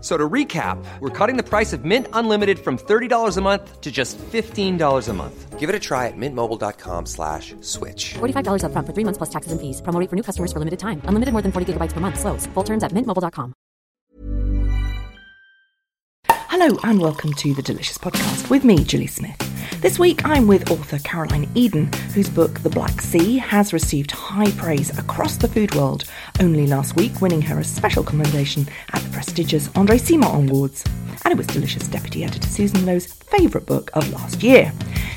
So to recap, we're cutting the price of Mint Unlimited from $30 a month to just $15 a month. Give it a try at mintmobile.com/switch. $45 up front for 3 months plus taxes and fees. Promo rate for new customers for limited time. Unlimited more than 40 gigabytes per month. Slows full terms at mintmobile.com. Hello and welcome to The Delicious Podcast with me, Gilly Smith. This week I'm with author Caroline Eden, whose book The Black Sea has received high praise across the food world, only last week winning her a special commendation at the prestigious Andre Simon Awards. And it was Delicious Deputy Editor Susan Lowe's favourite book of last year.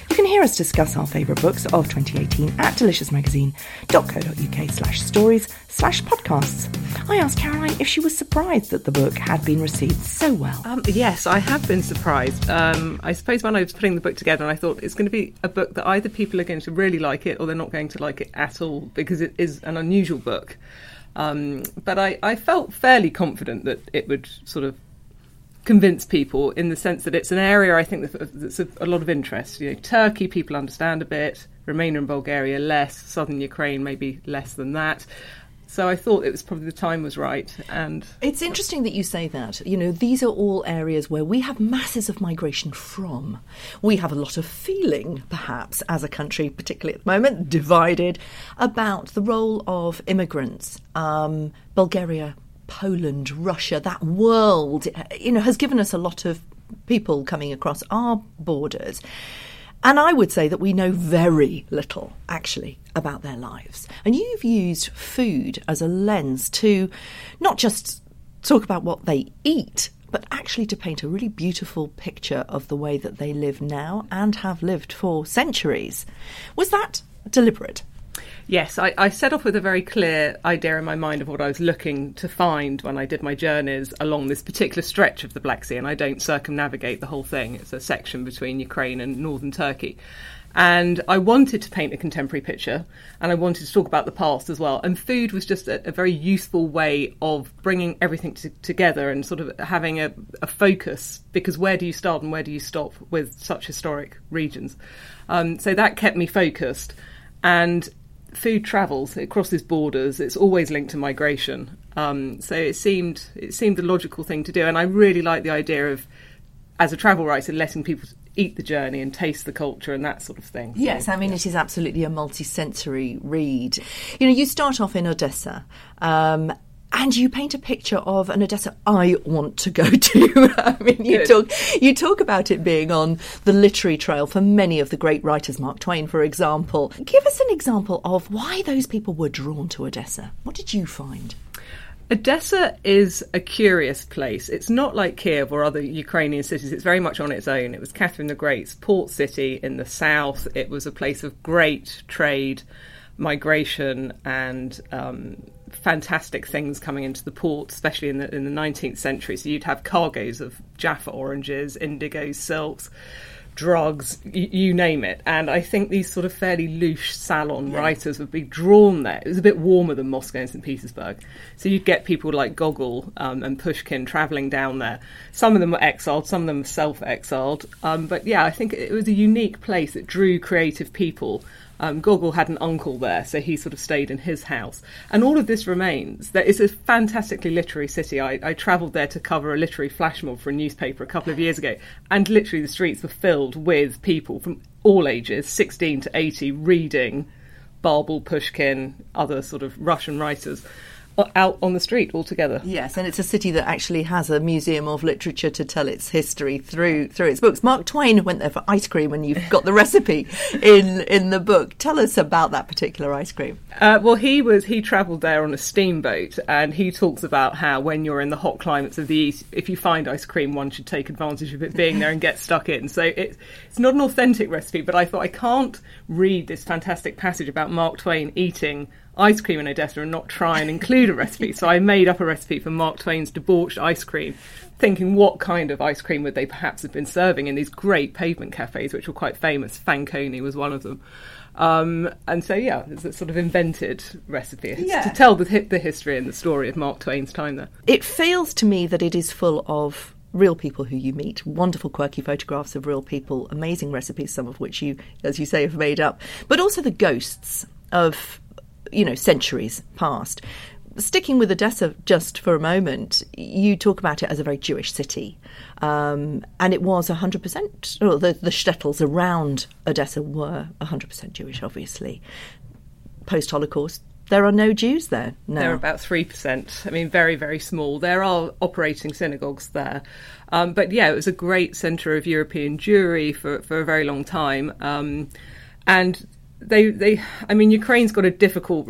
You can hear us discuss our favourite books of 2018 at deliciousmagazine.co.uk/stories/podcasts. I asked Caroline if she was surprised that the book had been received so well. Yes, I have been surprised. I suppose when I was putting the book together, I thought it's going to be a book that either people are going to really like it or they're not going to like it at all, because it is an unusual book. But I felt fairly confident that it would sort of convince people, in the sense that it's an area I think that's a lot of interest. You know, Turkey people understand a bit, Romania and Bulgaria less, southern Ukraine maybe less than that. So I thought it was probably the time was right. And it's interesting that you say that. You know, these are all areas where we have masses of migration from. We have a lot of feeling, perhaps, as a country, particularly at the moment, divided about the role of immigrants. Bulgaria, Poland, Russia, that world, you know, has given us a lot of people coming across our borders. And I would say that we know very little, actually, about their lives. And you've used food as a lens to not just talk about what they eat, but actually to paint a really beautiful picture of the way that they live now and have lived for centuries. Was that deliberate? Yes, I set off with a very clear idea in my mind of what I was looking to find when I did my journeys along this particular stretch of the Black Sea, and I don't circumnavigate the whole thing. It's a section between Ukraine and northern Turkey. And I wanted to paint a contemporary picture, and I wanted to talk about the past as well. And food was just a very useful way of bringing everything together and sort of having a focus, because where do you start and where do you stop with such historic regions? So that kept me focused. And food travels, it crosses borders, it's always linked to migration. So it seemed the logical thing to do. And I really like the idea of, as a travel writer, letting people eat the journey and taste the culture and that sort of thing. Yes, I mean, it is absolutely a multi-sensory read. You know, you start off in Odessa, and you paint a picture of an Odessa I want to go to. I mean, you talk about it being on the literary trail for many of the great writers, Mark Twain, for example. Give us an example of why those people were drawn to Odessa. What did you find? Odessa is a curious place. It's not like Kiev or other Ukrainian cities. It's very much on its own. It was Catherine the Great's port city in the south. It was a place of great trade, migration and fantastic things coming into the port, especially in the 19th century. So you'd have cargoes of Jaffa oranges, indigo, silks, drugs, you name it. And I think these sort of fairly louche salon writers would be drawn there. It was a bit warmer than Moscow and St. Petersburg. So you'd get people like Gogol and Pushkin travelling down there. Some of them were exiled, some of them were self-exiled. But yeah, I think it was a unique place that drew creative people. Gogol had an uncle there, so he sort of stayed in his house. And all of this remains. It's a fantastically literary city. I travelled there to cover a literary flash mob for a newspaper a couple of years ago, and literally the streets were filled with people from all ages, 16 to 80, reading Babel, Pushkin, other sort of Russian writers, out on the street altogether. Yes, and it's a city that actually has a museum of literature to tell its history through its books. Mark Twain went there for ice cream, and you've got the recipe in the book. Tell us about that particular ice cream. Well, he travelled there on a steamboat, and he talks about how when you're in the hot climates of the East, if you find ice cream, one should take advantage of it being there and get stuck in. So it's not an authentic recipe, but I thought I can't read this fantastic passage about Mark Twain eating ice cream in Odessa and not try and include a recipe. So I made up a recipe for Mark Twain's debauched ice cream, thinking what kind of ice cream would they perhaps have been serving in these great pavement cafes, which were quite famous. Fanconi was one of them. And so, yeah, it's a sort of invented recipe to tell the history and the story of Mark Twain's time there. It feels to me that it is full of real people who you meet, wonderful quirky photographs of real people, amazing recipes, some of which you, as you say, have made up, but also the ghosts of, you know, centuries past. Sticking with Odessa just for a moment, you talk about it as a very Jewish city, and it was 100%, well, the shtetls around Odessa were 100% Jewish, obviously. Post-Holocaust, there are no Jews there now. They're about 3%, I mean, very, very small. There are operating synagogues there. But yeah, it was a great centre of European Jewry for a very long time, and They, I mean, Ukraine's got a difficult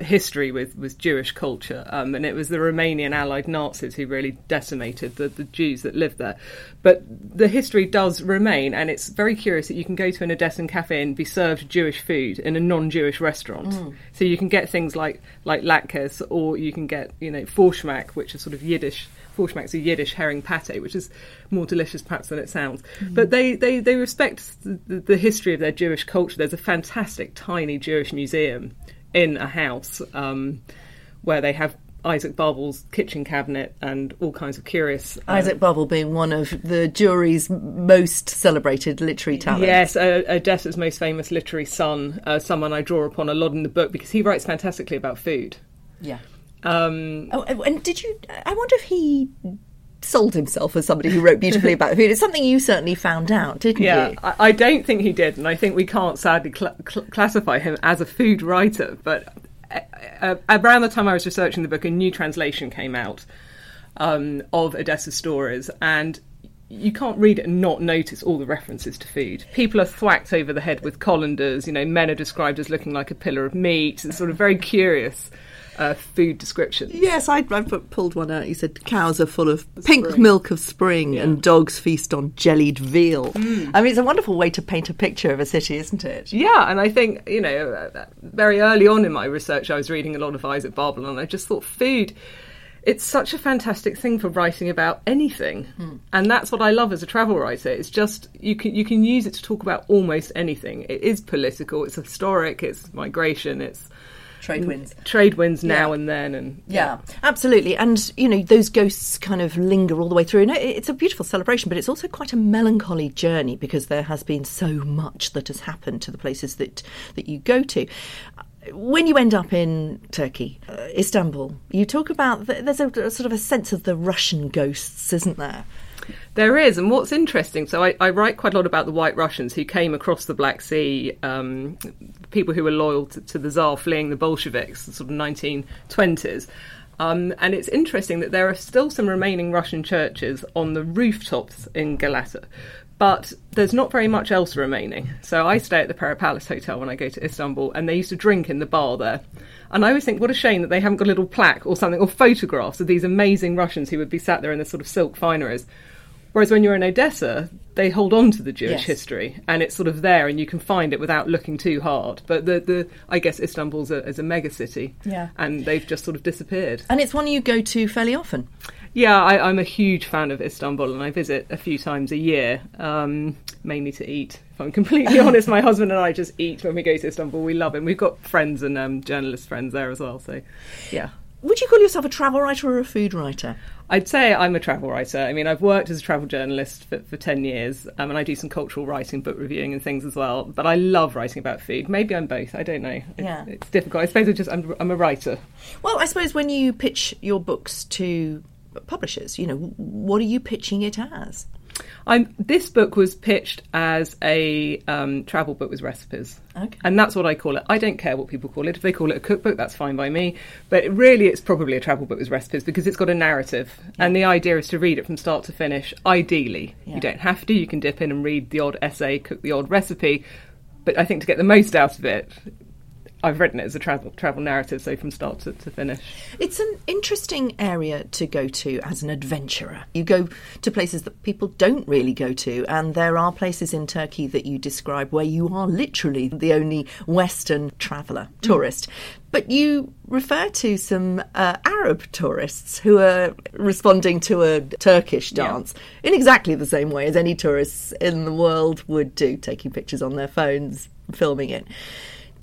history with Jewish culture, and it was the Romanian allied Nazis who really decimated the Jews that lived there. But the history does remain, and it's very curious that you can go to an Odessan cafe and be served Jewish food in a non-Jewish restaurant. Mm. So you can get things like latkes, or you can get, you know, forshmak, which is sort of Yiddish. Forshmak's a Yiddish herring pate, which is more delicious perhaps than it sounds. Mm. But they respect the history of their Jewish culture. There's a fantastic tiny Jewish museum in a house where they have Isaac Babel's kitchen cabinet and all kinds of curious... Isaac Babel being one of the Jewry's most celebrated literary talents. Yes, Odessa's most famous literary son, someone I draw upon a lot in the book because he writes fantastically about food. Yeah. And did you... I wonder if he sold himself as somebody who wrote beautifully about food. It's something you certainly found out, didn't you? Yeah, I don't think he did, and I think we can't sadly classify him as a food writer, but around the time I was researching the book, a new translation came out of Odessa's stories, and you can't read it and not notice all the references to food. People are thwacked over the head with colanders, you know, men are described as looking like a pillar of meat. It's sort of very curious... food descriptions. Yes, I pulled one out. You said cows are full of pink milk of spring and dogs feast on jellied veal. Mm. I mean, it's a wonderful way to paint a picture of a city, isn't it? Yeah, and I think, you know, very early on in my research, I was reading a lot of Isaac Babel, and I just thought food, it's such a fantastic thing for writing about anything. Mm. And that's what I love as a travel writer. It's just, you can use it to talk about almost anything. It is political, it's historic, it's migration, it's... Trade winds now and then. Yeah, absolutely. And, you know, those ghosts kind of linger all the way through. And it's a beautiful celebration, but it's also quite a melancholy journey because there has been so much that has happened to the places that you go to. When you end up in Turkey, Istanbul, you talk about... There's a sort of a sense of the Russian ghosts, isn't there? There is, and what's interesting, so I write quite a lot about the White Russians who came across the Black Sea, people who were loyal to the Tsar fleeing the Bolsheviks, the sort of 1920s, and it's interesting that there are still some remaining Russian churches on the rooftops in Galata, but there's not very much else remaining. So I stay at the Pera Palace Hotel when I go to Istanbul, and they used to drink in the bar there. And I always think, what a shame that they haven't got a little plaque or something, or photographs of these amazing Russians who would be sat there in their sort of silk fineries. Whereas when you're in Odessa, they hold on to the Jewish history, and it's sort of there, and you can find it without looking too hard. But I guess Istanbul's is a mega city, and they've just sort of disappeared. And it's one you go to fairly often. Yeah, I'm a huge fan of Istanbul, and I visit a few times a year, mainly to eat. If I'm completely honest, my husband and I just eat when we go to Istanbul. We love it. And we've got friends and journalist friends there as well. So, yeah. Would you call yourself a travel writer or a food writer? I'd say I'm a travel writer. I mean, I've worked as a travel journalist for 10 years, and I do some cultural writing, book reviewing and things as well. But I love writing about food. Maybe I'm both. I don't know. Yeah. It's difficult. I suppose I'm a writer. Well, I suppose when you pitch your books to publishers, you know, what are you pitching it as? This book was pitched as a travel book with recipes. Okay. And that's what I call it. I don't care what people call it. If they call it a cookbook, that's fine by me. But really, it's probably a travel book with recipes because it's got a narrative. Yeah. And the idea is to read it from start to finish, ideally. Yeah. You don't have to. You can dip in and read the odd essay, cook the odd recipe. But I think to get the most out of it, I've written it as a travel narrative, so from start to finish. It's an interesting area to go to as an adventurer. You go to places that people don't really go to, and there are places in Turkey that you describe where you are literally the only Western traveller, tourist. But you refer to some Arab tourists who are responding to a Turkish dance in exactly the same way as any tourists in the world would do, taking pictures on their phones, filming it.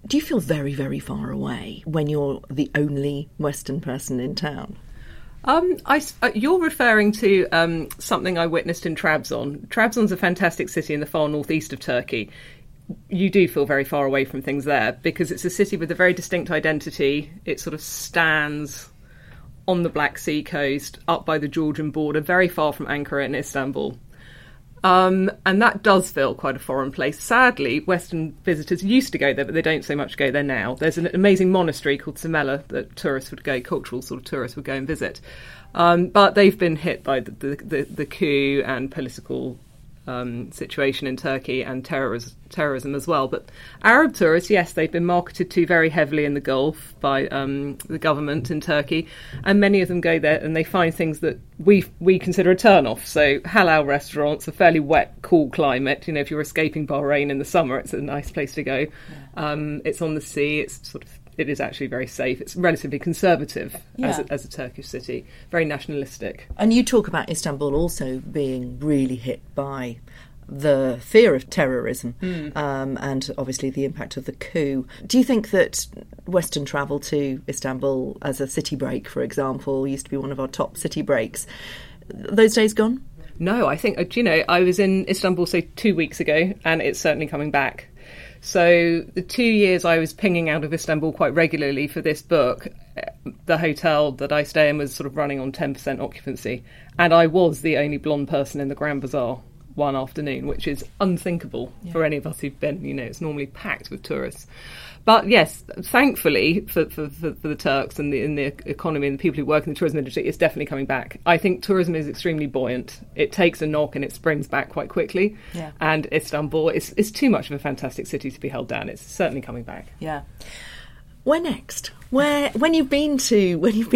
Do you feel very, very far away when you're the only Western person in town? You're referring to something I witnessed in Trabzon. Trabzon's a fantastic city in the far northeast of Turkey. You do feel very far away from things there because it's a city with a very distinct identity. It sort of stands on the Black Sea coast, up by the Georgian border, very far from Ankara and Istanbul. And that does feel quite a foreign place. Sadly, Western visitors used to go there, but they don't so much go there now. There's an amazing monastery called Samela that tourists would go, cultural sort of tourists would go and visit. But they've been hit by the coup and political situation in Turkey and terrorism as well. But Arab tourists, yes, they've been marketed to very heavily in the Gulf by the government in Turkey, and many of them go there and they find things that we consider a turn-off. So halal restaurants, a fairly wet, cool climate. You know, if you're escaping Bahrain in the summer, it's a nice place to go. It's on the sea. It is actually very safe. It's relatively conservative as a Turkish city, very nationalistic. And you talk about Istanbul also being really hit by the fear of terrorism and obviously the impact of the coup. Do you think that Western travel to Istanbul as a city break, for example, used to be one of our top city breaks, those days gone? No, I think, I was in Istanbul, say, 2 weeks ago, and it's certainly coming back. So the 2 years I was pinging out of Istanbul quite regularly for this book, the hotel that I stay in was sort of running on 10% occupancy. And I was the only blonde person in the Grand Bazaar one afternoon, which is unthinkable for any of us who've been. You know, it's normally packed with tourists. But yes, thankfully for the Turks and the economy and the people who work in the tourism industry, it's definitely coming back. I think tourism is extremely buoyant. It takes a knock and it springs back quite quickly. Yeah. And Istanbul is too much of a fantastic city to be held down. It's certainly coming back. Yeah. Where next? When you've been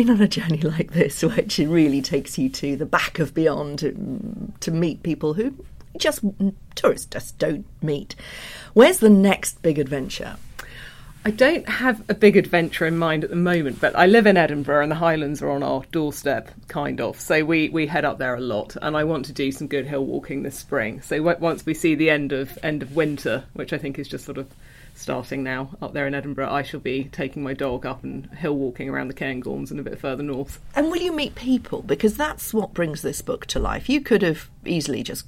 on a journey like this, which really takes you to the back of beyond to meet people who tourists just don't meet. Where's the next big adventure? I don't have a big adventure in mind at the moment, but I live in Edinburgh and the Highlands are on our doorstep, kind of. So we head up there a lot, and I want to do some good hill walking this spring. So once we see the end of winter, which I think is just sort of starting now up there in Edinburgh, I shall be taking my dog up and hill walking around the Cairngorms and a bit further north. And will you meet people? Because that's what brings this book to life. You could have easily just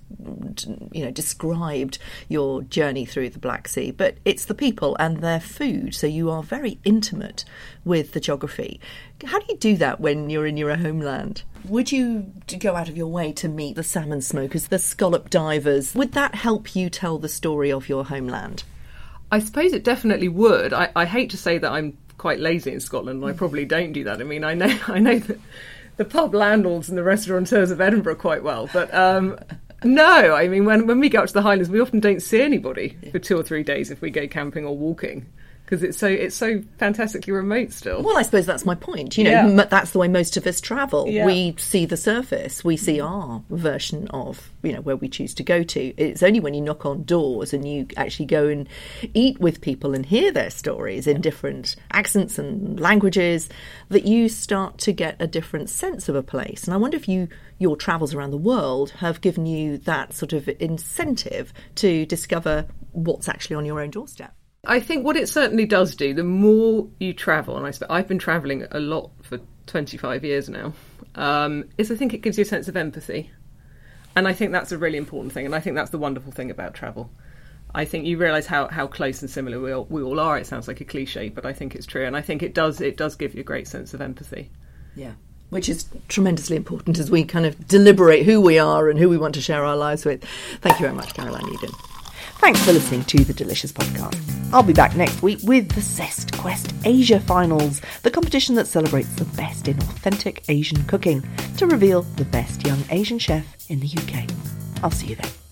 described your journey through the Black Sea, but it's the people and their food, so you are very intimate with the geography. How do you do that when you're in your homeland? Would you go out of your way to meet the salmon smokers, the scallop divers? Would that help you tell the story of your homeland? I suppose it definitely would. I hate to say that I'm quite lazy in Scotland, and I probably don't do that. I mean, I know the pub landlords and the restaurateurs of Edinburgh quite well, but no, I mean, when we go up to the Highlands, we often don't see anybody for 2 or 3 days if we go camping or walking, because it's so fantastically remote still. Well, I suppose that's my point. That's the way most of us travel. Yeah. We see the surface. We see our version of, where we choose to go to. It's only when you knock on doors and you actually go and eat with people and hear their stories in different accents and languages that you start to get a different sense of a place. And I wonder if your travels around the world have given you that sort of incentive to discover what's actually on your own doorstep. I think what it certainly does do, the more you travel, and I've been travelling a lot for 25 years now, is I think it gives you a sense of empathy. And I think that's a really important thing, and I think that's the wonderful thing about travel. I think you realise how close and similar we all are. It sounds like a cliche, but I think it's true, and I think it does give you a great sense of empathy. Yeah, which is tremendously important as we kind of deliberate who we are and who we want to share our lives with. Thank you very much, Caroline Eden. Thanks for listening to The Delicious Podcast. I'll be back next week with the Sest Quest Asia Finals, the competition that celebrates the best in authentic Asian cooking to reveal the best young Asian chef in the UK. I'll see you then.